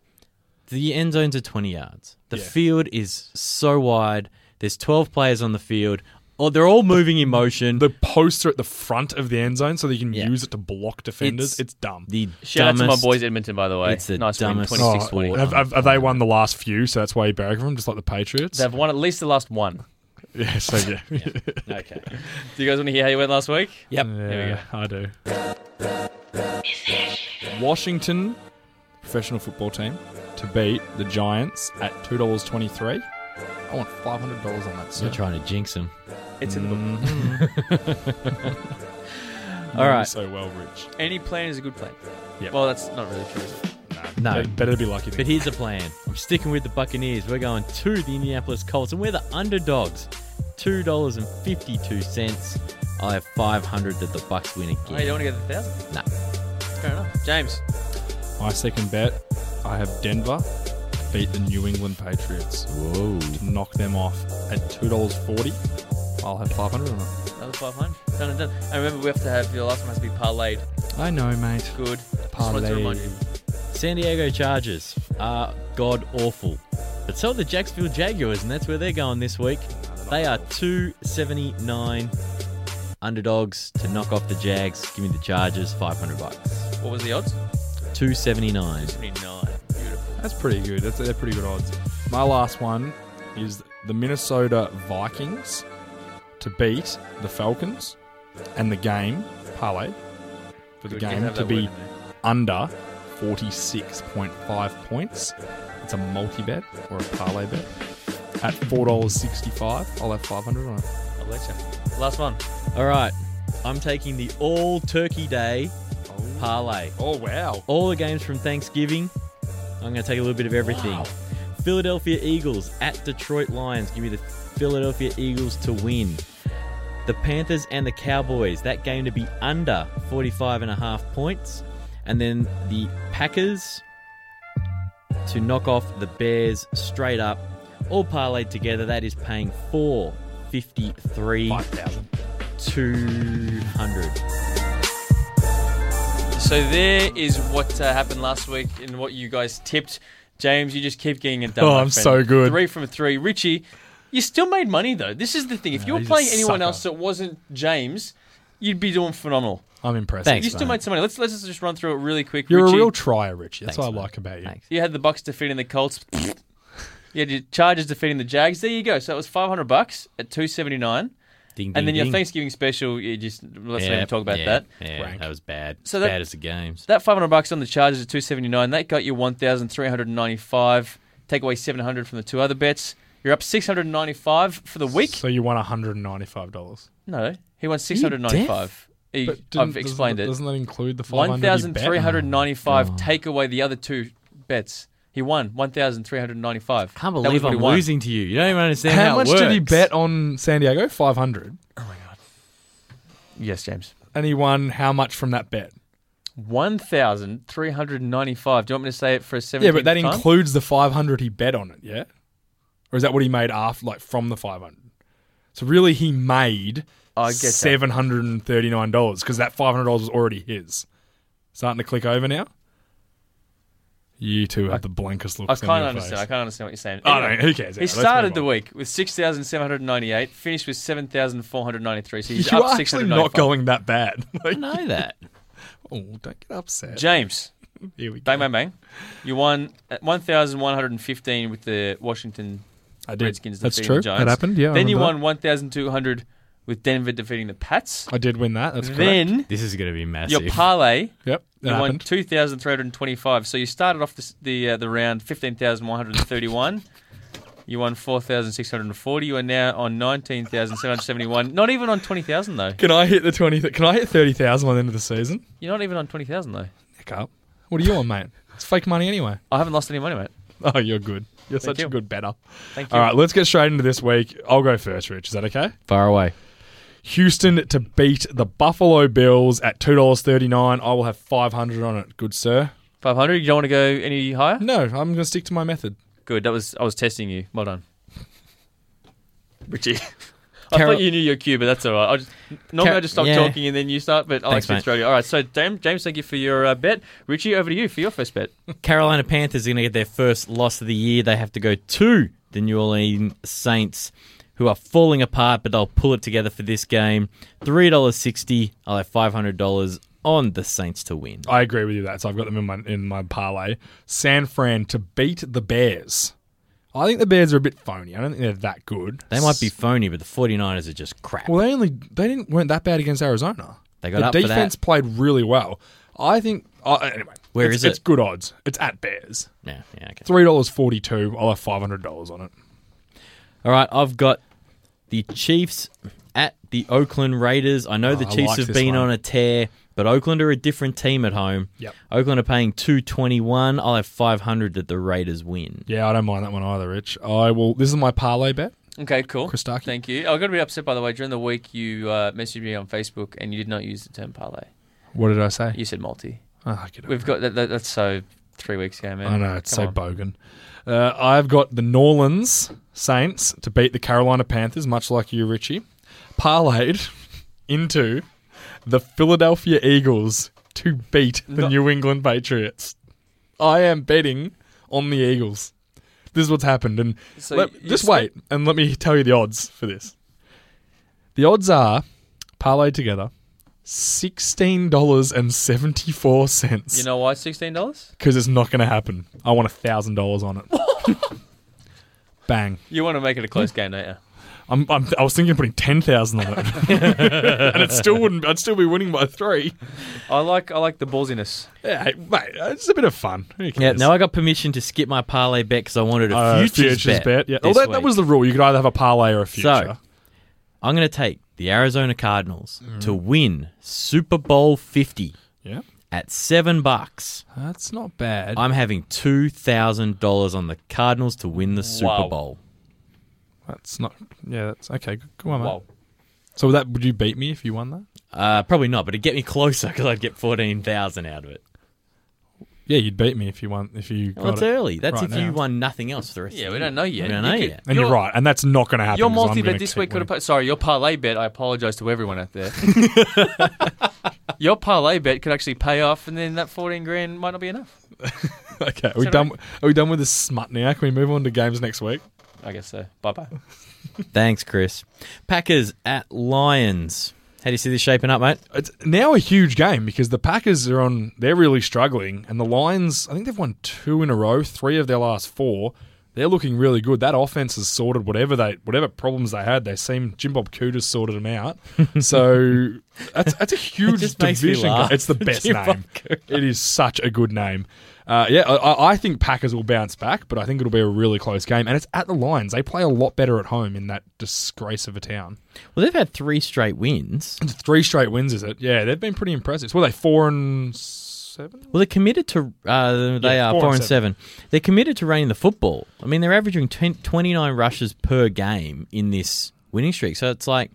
the end zones are twenty yards. The yeah. field is so wide. There's twelve players on the field. Oh, they're all moving in motion. The posts are at the front of the end zone so that you can yeah. use it to block defenders. It's, it's dumb. The Shout dumbest, out to my boys Edmonton, by the way. It's the nice dumbest. twenty-six twenty. Oh, have, have, have they won the last few, so that's why you barrack them, just like the Patriots? They've won at least the last one. Yeah, so yeah. yeah. Okay. Do you guys want to hear how you went last week? Yep. Yeah, there we go. I do. Washington professional football team to beat the Giants at two dollars twenty-three. I want five hundred dollars on that, sir. You're trying to jinx them. It's in the book. All right. So well, Rich. Any plan is a good plan. Yep. Well, that's not really true, is it? No. no. Better be lucky. But here's the plan. I'm sticking with the Buccaneers. We're going to the Indianapolis Colts, and we're the underdogs. two dollars fifty-two. I have five hundred that the Bucks win again. Oh, you don't want to get the one thousand? No. Fair enough. James. My second bet, I have Denver beat the New England Patriots. Whoa. To knock them off at two dollars forty. I'll have five hundred on that. Another five hundred. Done and done. And remember, we have to have, your last one has to be parlayed. I know, mate. Good. Parlayed. Just wanted to remind you. San Diego Chargers are god-awful. But so are the Jacksonville Jaguars, and that's where they're going this week. They are two seventy-nine underdogs to knock off the Jags. Give me the Chargers, five hundred bucks. What was the odds? two seventy-nine. two seventy-nine. Beautiful. That's pretty good. That's, they're pretty good odds. My last one is the Minnesota Vikings to beat the Falcons and the game, parlay, for the good game to be under... forty-six point five points. It's a multi-bet or a parlay bet. At four dollars sixty-five, I'll have five hundred on it. I'll let you. Last one. All right. I'm taking the all-turkey day oh. parlay. Oh, wow. All the games from Thanksgiving. I'm going to take a little bit of everything. Wow. Philadelphia Eagles at Detroit Lions. Give me the Philadelphia Eagles to win. The Panthers and the Cowboys. That game to be under forty-five point five points. And then the Packers to knock off the Bears straight up. All parlayed together. That is paying four fifty-three. five thousand. two hundred. So there is what uh, happened last week and what you guys tipped. James, you just keep getting it done. Oh, I'm friend. So good. Three from three. Richie, you still made money, though. This is the thing. If no, you were playing anyone sucker. Else that wasn't James, you'd be doing phenomenal. I'm impressed. Thanks, you still mate. Made some money. Let's let's just run through it really quick. You're Richie. A real trier, Richie. That's Thanks, what I mate. Like about you. Thanks. You had the Bucks defeating the Colts. You had your Chargers defeating the Jags. There you go. So it was five hundred bucks at two seventy-nine. Ding, ding, and then your ding. Thanksgiving special. You just let's yeah, not even talk about yeah, that. Yeah, that was bad. So that, bad as the games. That five hundred bucks on the Chargers at two seventy-nine. That got you one thousand three hundred ninety-five. Take away seven hundred from the two other bets. You're up six hundred ninety-five for the week. So you won one hundred ninety-five dollars. No, he won six hundred ninety-five. He, I've explained doesn't, it. Doesn't that include the five hundred? one thousand three hundred ninety-five. Oh. Take away the other two bets. He won one thousand three hundred ninety-five. I can't believe I'm losing to you. You don't even understand how, how much it works. Did he bet on San Diego? five hundred. Oh, my God. Yes, James. And he won how much from that bet? one thousand three hundred ninety-five. Do you want me to say it for a seventeenth? Yeah, but that time? Includes the five hundred he bet on it, yeah? Or is that what he made after, like from the five hundred? So really he made seven hundred thirty-nine dollars because that five hundred dollars was already his. Starting to click over now? You two have I, the blankest looks. I can't understand. Face. I can't understand what you're saying. Anyway, I don't. Who cares? He started the week with six thousand seven hundred ninety-eight, finished with seven thousand four hundred ninety-three. So he's you up six hundred ninety-five. You're actually not going that bad. Like, I know that. Oh, don't get upset, James. Here we go. Bang bang bang. You won one thousand one hundred fifteen with the Washington I did. Redskins defeating the Giants. That's true. That happened. Yeah. Then you won that. one thousand two hundred with Denver defeating the Pats. I did win that. That's correct. Then this is going to be massive. Your parlay. Yep. You won two thousand three hundred twenty-five. So you started off the the, uh, the round fifteen thousand one hundred thirty-one. You won four thousand six hundred forty. You are now on nineteen thousand seven hundred seventy-one. Not even on twenty thousand though. Can I hit the twenty? Th- can I hit thirty thousand by the end of the season? You're not even on twenty thousand though. Nick up. What are you on, mate? It's fake money anyway. I haven't lost any money, mate. Oh, you're good. You're Thank such you. a good bettor. Thank you. All right, let's get straight into this week. I'll go first, Rich. Is that okay? Far away. Houston to beat the Buffalo Bills at two dollars thirty-nine. I will have five hundred on it. Good, sir. five hundred? You don't want to go any higher? No, I'm going to stick to my method. Good. That was I was testing you. Well done. Richie. I Carol- thought you knew your cue, but that's all right. I'll just, normally Car- I just stop yeah. talking and then you start, but I'll actually throw you. All right, so James, James, thank you for your uh, bet. Richie, over to you for your first bet. Carolina Panthers are going to get their first loss of the year. They have to go to the New Orleans Saints, who are falling apart, but they'll pull it together for this game. three dollars sixty. I'll have five hundred dollars on the Saints to win. I agree with you that. So I've got them in my in my parlay. San Fran to beat the Bears. I think the Bears are a bit phony. I don't think they're that good. They might be phony, but the 49ers are just crap. Well, they only they didn't weren't that bad against Arizona. They got the up for that. The defense played really well. I think uh, anyway. Where it's, is it? It's good odds. It's at Bears. Yeah, yeah. Okay. three dollars forty-two. I'll have five hundred dollars on it. All right, I've got the Chiefs at the Oakland Raiders. I know oh, the Chiefs like have been one. on a tear, but Oakland are a different team at home. Yep. Oakland are paying two twenty-one. I'll have five hundred that the Raiders win. Yeah, I don't mind that one either, Rich. I will. This is my parlay bet. Okay, cool. Christaki. Thank you. I got to be upset, by the way. During the week, you uh, messaged me on Facebook, and you did not use the term parlay. What did I say? You said multi. Oh, I get it. We've got that, that, that's so three weeks ago, man. I know. It's Come so on. bogan. Uh, I've got the New Orleans Saints to beat the Carolina Panthers, much like you, Richie, parlayed into the Philadelphia Eagles to beat the Not- New England Patriots. I am betting on the Eagles. This is what's happened. And so let, just sp- wait, and let me tell you the odds for this. The odds are, parlayed together, sixteen dollars and seventy-four cents. You know why sixteen dollars? Because it's not going to happen. I want one thousand dollars on it. Bang. You want to make it a close game, don't you? I'm, I'm, I was thinking of putting ten thousand on it. And it still wouldn't. I'd still be winning by three. I like I like the ballsiness. Yeah, hey, mate, it's a bit of fun. Yeah, now I got permission to skip my parlay bet because I wanted a uh, futures, futures bet. bet yeah. Well, that, that was the rule. You could either have a parlay or a future. So, I'm going to take the Arizona Cardinals mm. to win Super Bowl fifty yeah. at seven bucks. That's not bad. I'm having two thousand dollars on the Cardinals to win the Super Whoa. Bowl. That's not. Yeah, that's okay. Go on, mate. So would that would you beat me if you won that? Uh, probably not, but it'd get me closer because I'd get fourteen thousand out of it. Yeah, you'd beat me if you won. If you got well, it's it early. That's right if now. you won nothing else. The rest yeah, of we don't know yet. We don't know you yet. And you're, you're right, and that's not going to happen. Your multi bet this week could have. Sorry, your parlay bet. I apologise to everyone out there. Your parlay bet could actually pay off, and then that fourteen grand might not be enough. Okay, are we done? Right? Are we done with this smut now? Can we move on to games next week? I guess so. Bye bye. Thanks, Chris. Packers at Lions. How do you see this shaping up, mate? It's now a huge game because the Packers are on, they're really struggling. And the Lions, I think they've won two in a row, three of their last four. They're looking really good. That offense has sorted whatever they, whatever problems they had. They seem, Jim Bob Cooter sorted them out. So that's, that's a huge it division. It's the best Jim name. It is such a good name. Uh, yeah, I, I think Packers will bounce back, but I think it'll be a really close game. And it's at the Lions. They play a lot better at home in that disgrace of a town. Well, they've had three straight wins. Three straight wins, is it? Yeah, they've been pretty impressive. Were they four and seven? Well, they're committed to... Uh, they yeah, are four, four and seven. seven. They're committed to running the football. I mean, they're averaging twenty-nine rushes per game in this winning streak. So it's like,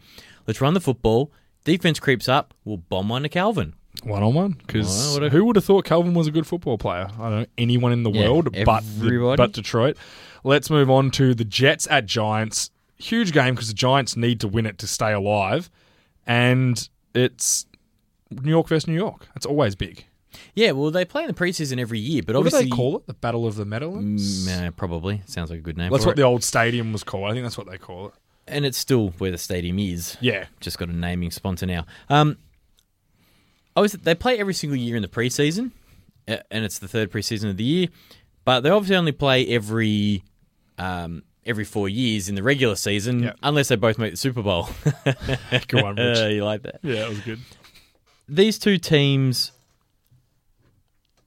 let's run the football. Defense creeps up. We'll bomb one to Calvin. One-on-one, because oh, who would have thought Calvin was a good football player? I don't know, anyone in the yeah, world but, the, but Detroit. Let's move on to the Jets at Giants. huge game because the Giants need to win it to stay alive, and it's New York versus New York. That's always big. Yeah, well, they play in the preseason every year, but what obviously... What do they call it? The Battle of the Meadowlands? Mm, nah, probably. Sounds like a good name well, that's for That's what it. The old stadium was called. I think that's what they call it. And it's still where the stadium is. Yeah. Just got a naming sponsor now. Um, obviously, they play every single year in the preseason, and it's the third preseason of the year, but they obviously only play every... Um, every four years in the regular season, yep. unless they both make the Super Bowl. Good one, Rich. Uh, you like that? Yeah, it was good. These two teams,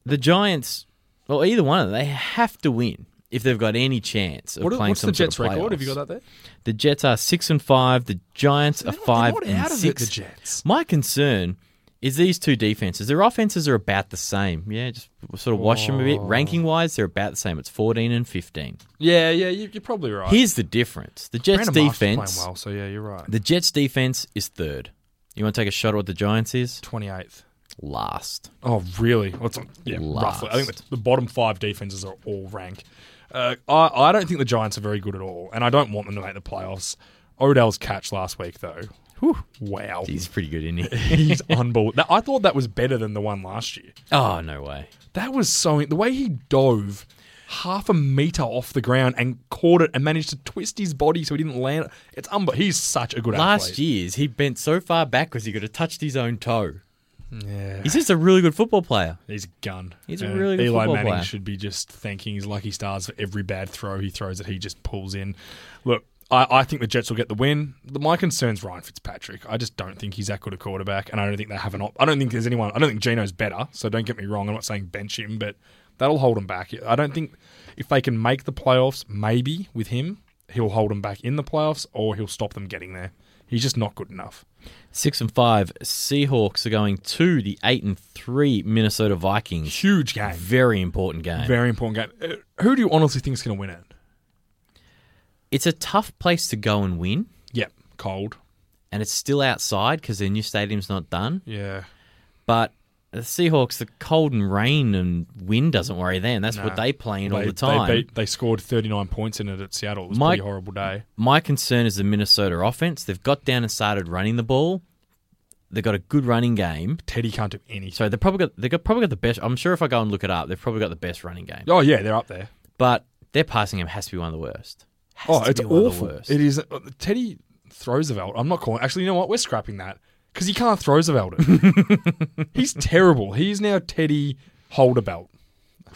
the Giants, well, either one of them, they have to win if they've got any chance of what, playing some sort of playoffs. What's the Jets' record? Have you got that there? The Jets are six and five. The Giants they're are not, five not and out six. Of it, the Jets. My concern is these two defenses. Their offenses are about the same. Yeah, just sort of wash oh. them a bit. Ranking-wise, they're about the same. It's fourteen and fifteen. Yeah, yeah, you're probably right. Here's the difference. The Jets' Brandon defense... playing well, so yeah, you're right. The Jets' defense is third. You want to take a shot at what the Giants is? twenty-eighth. Last. Oh, really? Well, it's, yeah, Last. roughly. I think the bottom five defenses are all rank. Uh, I, I don't think the Giants are very good at all, and I don't want them to make the playoffs. Odell's catch last week, though... Whew. Wow. He's pretty good, isn't he? He's unbelievable. I thought that was better than the one last year. Oh, no way. That was so... The way he dove half a metre off the ground and caught it and managed to twist his body so he didn't land. It's unbelievable. He's such a good last athlete. Last year's, he bent so far backwards he could have touched his own toe. Yeah. He's just a really good football player. He's a gun. He's a really good Eli football Manning player. Eli Manning should be just thanking his lucky stars for every bad throw he throws that he just pulls in. Look, I, I think the Jets will get the win. The, my concern's Ryan Fitzpatrick. I just don't think he's that good a quarterback, and I don't think they have an op- I don't think there's anyone. I don't think Geno's better, so don't get me wrong. I'm not saying bench him, but that'll hold him back. I don't think if they can make the playoffs, maybe with him, he'll hold them back in the playoffs, or he'll stop them getting there. He's just not good enough. Six and five, Seahawks are going to the eight and three Minnesota Vikings. Huge game. Very important game. Very important game. Who do you honestly think is going to win it? It's a tough place to go and win. Yep, cold. And it's still outside because their new stadium's not done. Yeah. But the Seahawks, the cold and rain and wind doesn't worry them. That's nah. what they play in they, all the time. They, beat, they scored thirty-nine points in it at Seattle. It was my, a pretty horrible day. My concern is the Minnesota offense. They've got down and started running the ball. They've got a good running game. Teddy can't do anything. So they've probably got, they've got, probably got the best. I'm sure if I go and look it up, they've probably got the best running game. Oh, yeah, they're up there. But their passing game has to be one of the worst. Oh, it's awful. It is. Teddy Roosevelt. I'm not calling. Actually, you know what? We're scrapping that because he can't Roosevelt it. He's terrible. He's now Teddy Holderbelt.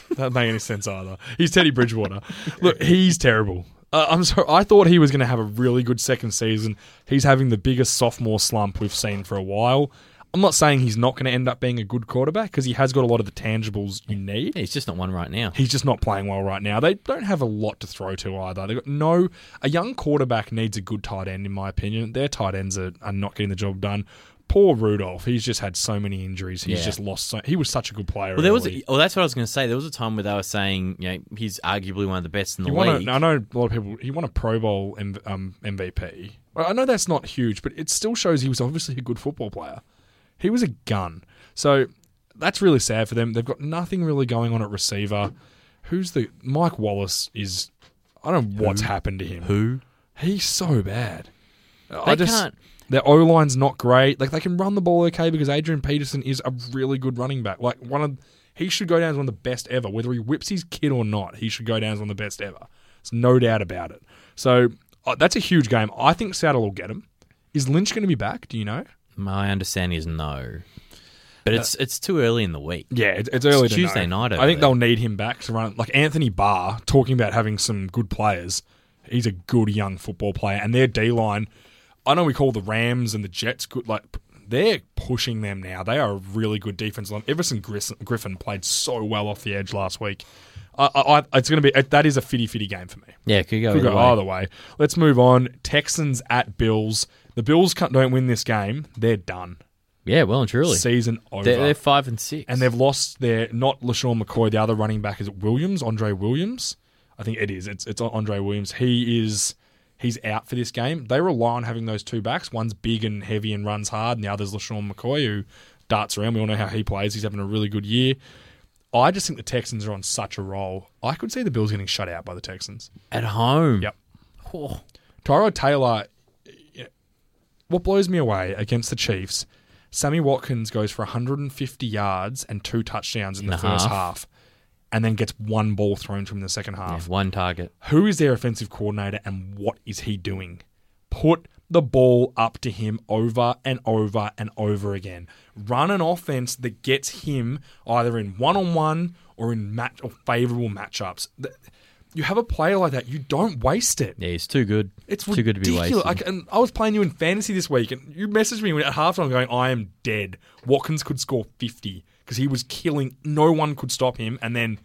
That doesn't make any sense either. He's Teddy Bridgewater. Look, he's terrible. Uh, I'm sorry. I thought he was going to have a really good second season. He's having the biggest sophomore slump we've seen for a while. I'm not saying he's not going to end up being a good quarterback because he has got a lot of the tangibles you need. He's just not one right now. He's just not playing well right now. They don't have a lot to throw to either. They've got no, a young quarterback needs a good tight end, in my opinion. Their tight ends are, are not getting the job done. Poor Rudolph. He's just had so many injuries. He's yeah. just lost. So, he was such a good player. Well, there was. A, well, that's what I was going to say. There was a time where they were saying, you know, he's arguably one of the best in the he league. A, I know a lot of people. He won a Pro Bowl M, um, M V P. Well, I know that's not huge, but it still shows he was obviously a good football player. He was a gun. So that's really sad for them. They've got nothing really going on at receiver. Who's the... Mike Wallace is... I don't know Who? what's happened to him. Who? He's so bad. They I just, can't... Their O-line's not great. Like, they can run the ball okay because Adrian Peterson is a really good running back. Like, one of... He should go down as one of the best ever. Whether he whips his kid or not, he should go down as one of the best ever. There's no doubt about it. So, oh, that's a huge game. I think Seattle will get him. Is Lynch going to be back? Do you know? My understanding is no, but it's uh, it's too early in the week. Yeah, it's, it's early. It's to Tuesday know. night. I think there. they'll need him back to run. Like Anthony Barr, talking about having some good players. He's a good young football player, and their D line. I know we call the Rams and the Jets good. Like they're pushing them now. They are a really good defense line. Everson Griffen played so well off the edge last week. I, I, it's going to be that is a fitty fitty game for me. Yeah, could go, could either, go way. either way. Let's move on. Texans at Bills. The Bills don't win this game, they're done. Yeah, well and truly. Season over. They're, they're five and six. And they've lost their, not LaShawn McCoy, the other running back, is it Williams? Andre Williams? I think it is. It's it's Andre Williams. He is, he's out for this game. They rely on having those two backs. One's big and heavy and runs hard, and the other's LaShawn McCoy, who darts around. We all know how he plays. He's having a really good year. I just think the Texans are on such a roll. I could see the Bills getting shut out by the Texans. At home? Yep. Oh. Tyrod Taylor, what blows me away against the Chiefs, Sammy Watkins goes for one hundred fifty yards and two touchdowns in, in the, the first half. half and then gets one ball thrown to him in the second half. Yeah, one target. Who is their offensive coordinator and what is he doing? Put the ball up to him over and over and over again. Run an offense that gets him either in one-on-one or in match or favorable matchups. You have a player like that, you don't waste it. Yeah, he's too good. It's too good to be wasted. I, and I was playing you in fantasy this week, and you messaged me at halftime going, "I am dead." Watkins could score fifty because he was killing. No one could stop him, and then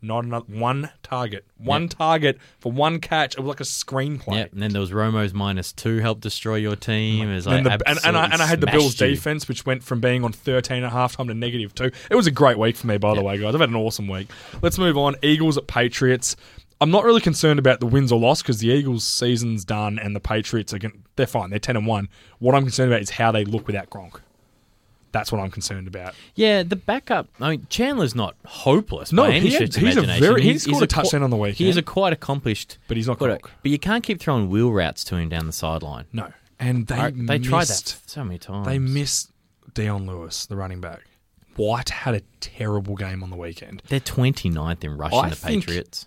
not another one target, one yep. target for one catch. It was like a screenplay. Yeah, and then there was Romo's minus two helped destroy your team. It was like, and, the, and, and, I, and I had the Bills you. defense, which went from being on thirteen at halftime to negative two. It was a great week for me, by yep. the way, guys. I've had an awesome week. Let's move on. Eagles at Patriots. I'm not really concerned about the wins or loss because the Eagles' season's done and the Patriots, are gonna, they're fine. They're ten and one. What I'm concerned about is how they look without Gronk. That's what I'm concerned about. Yeah, the backup... I mean, Chandler's not hopeless no, by any he had, stretch of imagination. He's a very... He he's scored a, a touchdown qu- on the weekend. He is a quite accomplished... But he's not Gronk. But you can't keep throwing wheel routes to him down the sideline. No. And they I, They missed, tried that so many times. They missed Dion Lewis, the running back. White had a terrible game on the weekend. They're twenty-ninth in rushing, I the think, Patriots.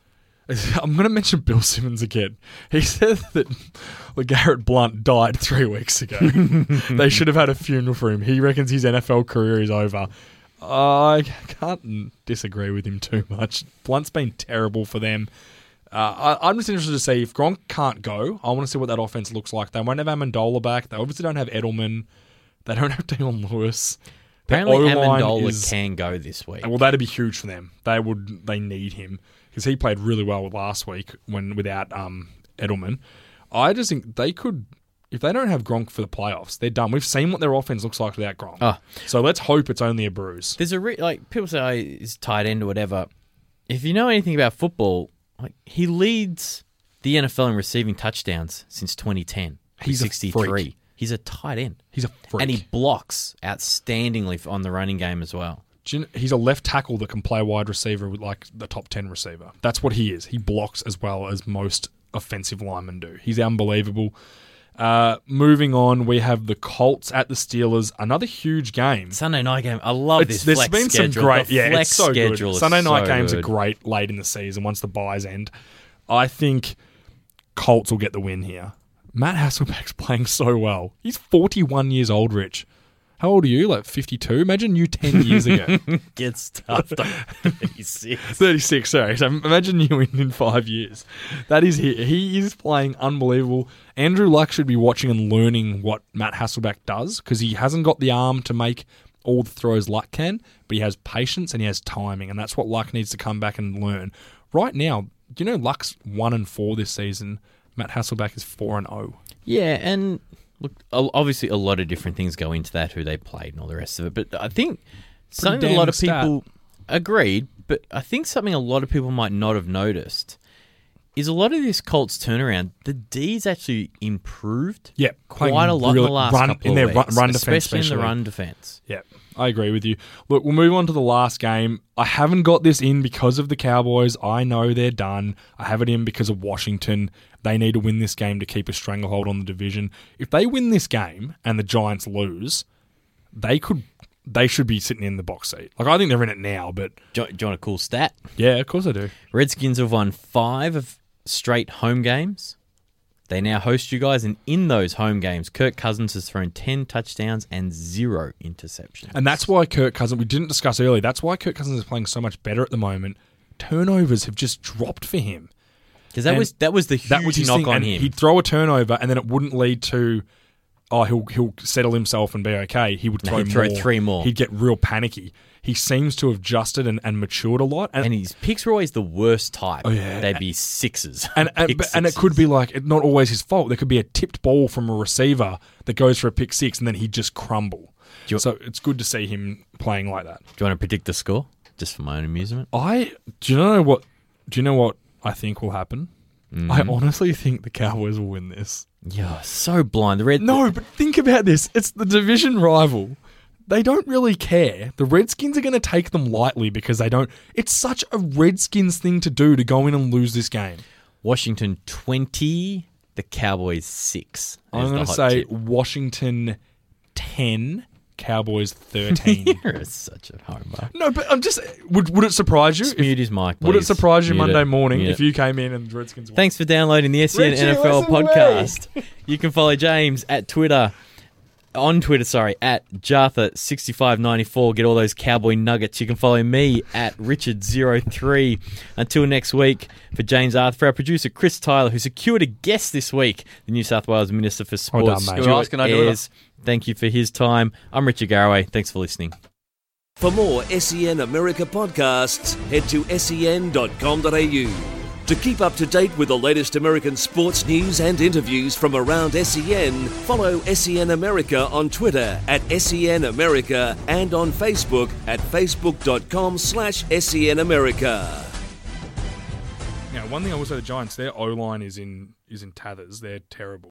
I'm going to mention Bill Simmons again. He said that LeGarrette Blount died three weeks ago. They should have had a funeral for him. He reckons his N F L career is over. I can't disagree with him too much. Blount's been terrible for them. Uh, I, I'm just interested to see if Gronk can't go. I want to see what that offense looks like. They won't have Amendola back. They obviously don't have Edelman. They don't have Dion Lewis. Apparently Amendola is, can go this week. Well, that'd be huge for them. They would. They need him. Because he played really well last week when without um, Edelman. I just think they could, if they don't have Gronk for the playoffs, they're done. We've seen what their offense looks like without Gronk. Oh. So let's hope it's only a bruise. There's a re- like people say oh, he's tight end or whatever. If you know anything about football, like he leads the N F L in receiving touchdowns since twenty ten. He's sixty-three. A freak. He's a tight end. He's a freak, and he blocks outstandingly on the running game as well. He's a left tackle that can play wide receiver with like the top ten receiver. That's what he is. He blocks as well as most offensive linemen do. He's unbelievable. Uh, moving on, we have the Colts at the Steelers. Another huge game. Sunday night game. I love it's, this there's flex been schedule. Some great, the yeah, flex it's so schedule good. Sunday night so games good. Are great late in the season once the buys end. I think Colts will get the win here. Matt Hasselbeck's playing so well. He's forty-one years old, Rich. How old are you? Like fifty-two? Imagine you ten years ago. Gets tough. thirty-six. thirty-six, sorry. So imagine you in, in five years. That is it. He is playing unbelievable. Andrew Luck should be watching and learning what Matt Hasselbeck does because he hasn't got the arm to make all the throws Luck can, but he has patience and he has timing, and that's what Luck needs to come back and learn. Right now, do you know Luck's one and four this season? Matt Hasselbeck is four and oh. Yeah, and... Look, obviously a lot of different things go into that, who they played and all the rest of it. But I think something a lot of people agreed, but I think something a lot of people might not have noticed is a lot of this Colts turnaround, the D's actually improved yeah, quite a lot really in the last run, couple in their of weeks, run, run especially, defense, especially in the run defense. Yeah, I agree with you. Look, we'll move on to the last game. I haven't got this in because of the Cowboys. I know they're done. I have it in because of Washington. They need to win this game to keep a stranglehold on the division. If they win this game and the Giants lose, they could, they should be sitting in the box seat. Like I think they're in it now. But do, do you want a cool stat? Yeah, of course I do. Redskins have won five of straight home games. They now host you guys, and in those home games, Kirk Cousins has thrown ten touchdowns and zero interceptions. And that's why Kirk Cousins, we didn't discuss earlier, that's why Kirk Cousins is playing so much better at the moment. Turnovers have just dropped for him. Because that and was that was the huge was knock thing. On and him. He'd throw a turnover, and then it wouldn't lead to, oh, he'll he'll settle himself and be okay. He would throw, no, he'd throw more. three more. He'd get real panicky. He seems to have adjusted and, and matured a lot. And, and his picks were always the worst type. Oh, yeah. They'd be sixes. And and, sixes. and it could be like, not always his fault. There could be a tipped ball from a receiver that goes for a pick six, and then he'd just crumble. You, so it's good to see him playing like that. Do you want to predict the score? Just for my own amusement? I Do you know what? Do you know what? I think will happen. Mm-hmm. I honestly think the Cowboys will win this. Yeah, so blind. The Red. No, but think about this. It's the division rival. They don't really care. The Redskins are going to take them lightly because they don't. It's such a Redskins thing to do to go in and lose this game. Washington twenty, the the Cowboys six. I'm going to say tip. Washington ten, Cowboys thirteen. You're such a homer. No, but I'm just... Would would it surprise you? Just mute his mic, please. Would it surprise you mute Monday it. morning mute if you came in and the Redskins won? Thanks for downloading the S E N Richie, N F L podcast. You can follow James at Twitter... On Twitter, sorry, at Jartha six five nine four. Get all those cowboy nuggets. You can follow me at Richard zero three. Until next week, for James Arthur, our producer, Chris Tyler, who secured a guest this week, the New South Wales Minister for Sports, well done, Stuart Ayres. Thank you for his time. I'm Richard Garraway. Thanks for listening. For more S E N America podcasts, head to S E N dot com dot A U. To keep up to date with the latest American sports news and interviews from around S E N, follow S E N America on Twitter at S E N America and on Facebook at facebook dot com slash S E N America. Now, one thing I will say, the Giants, their O-line is in is in tatters. They're terrible.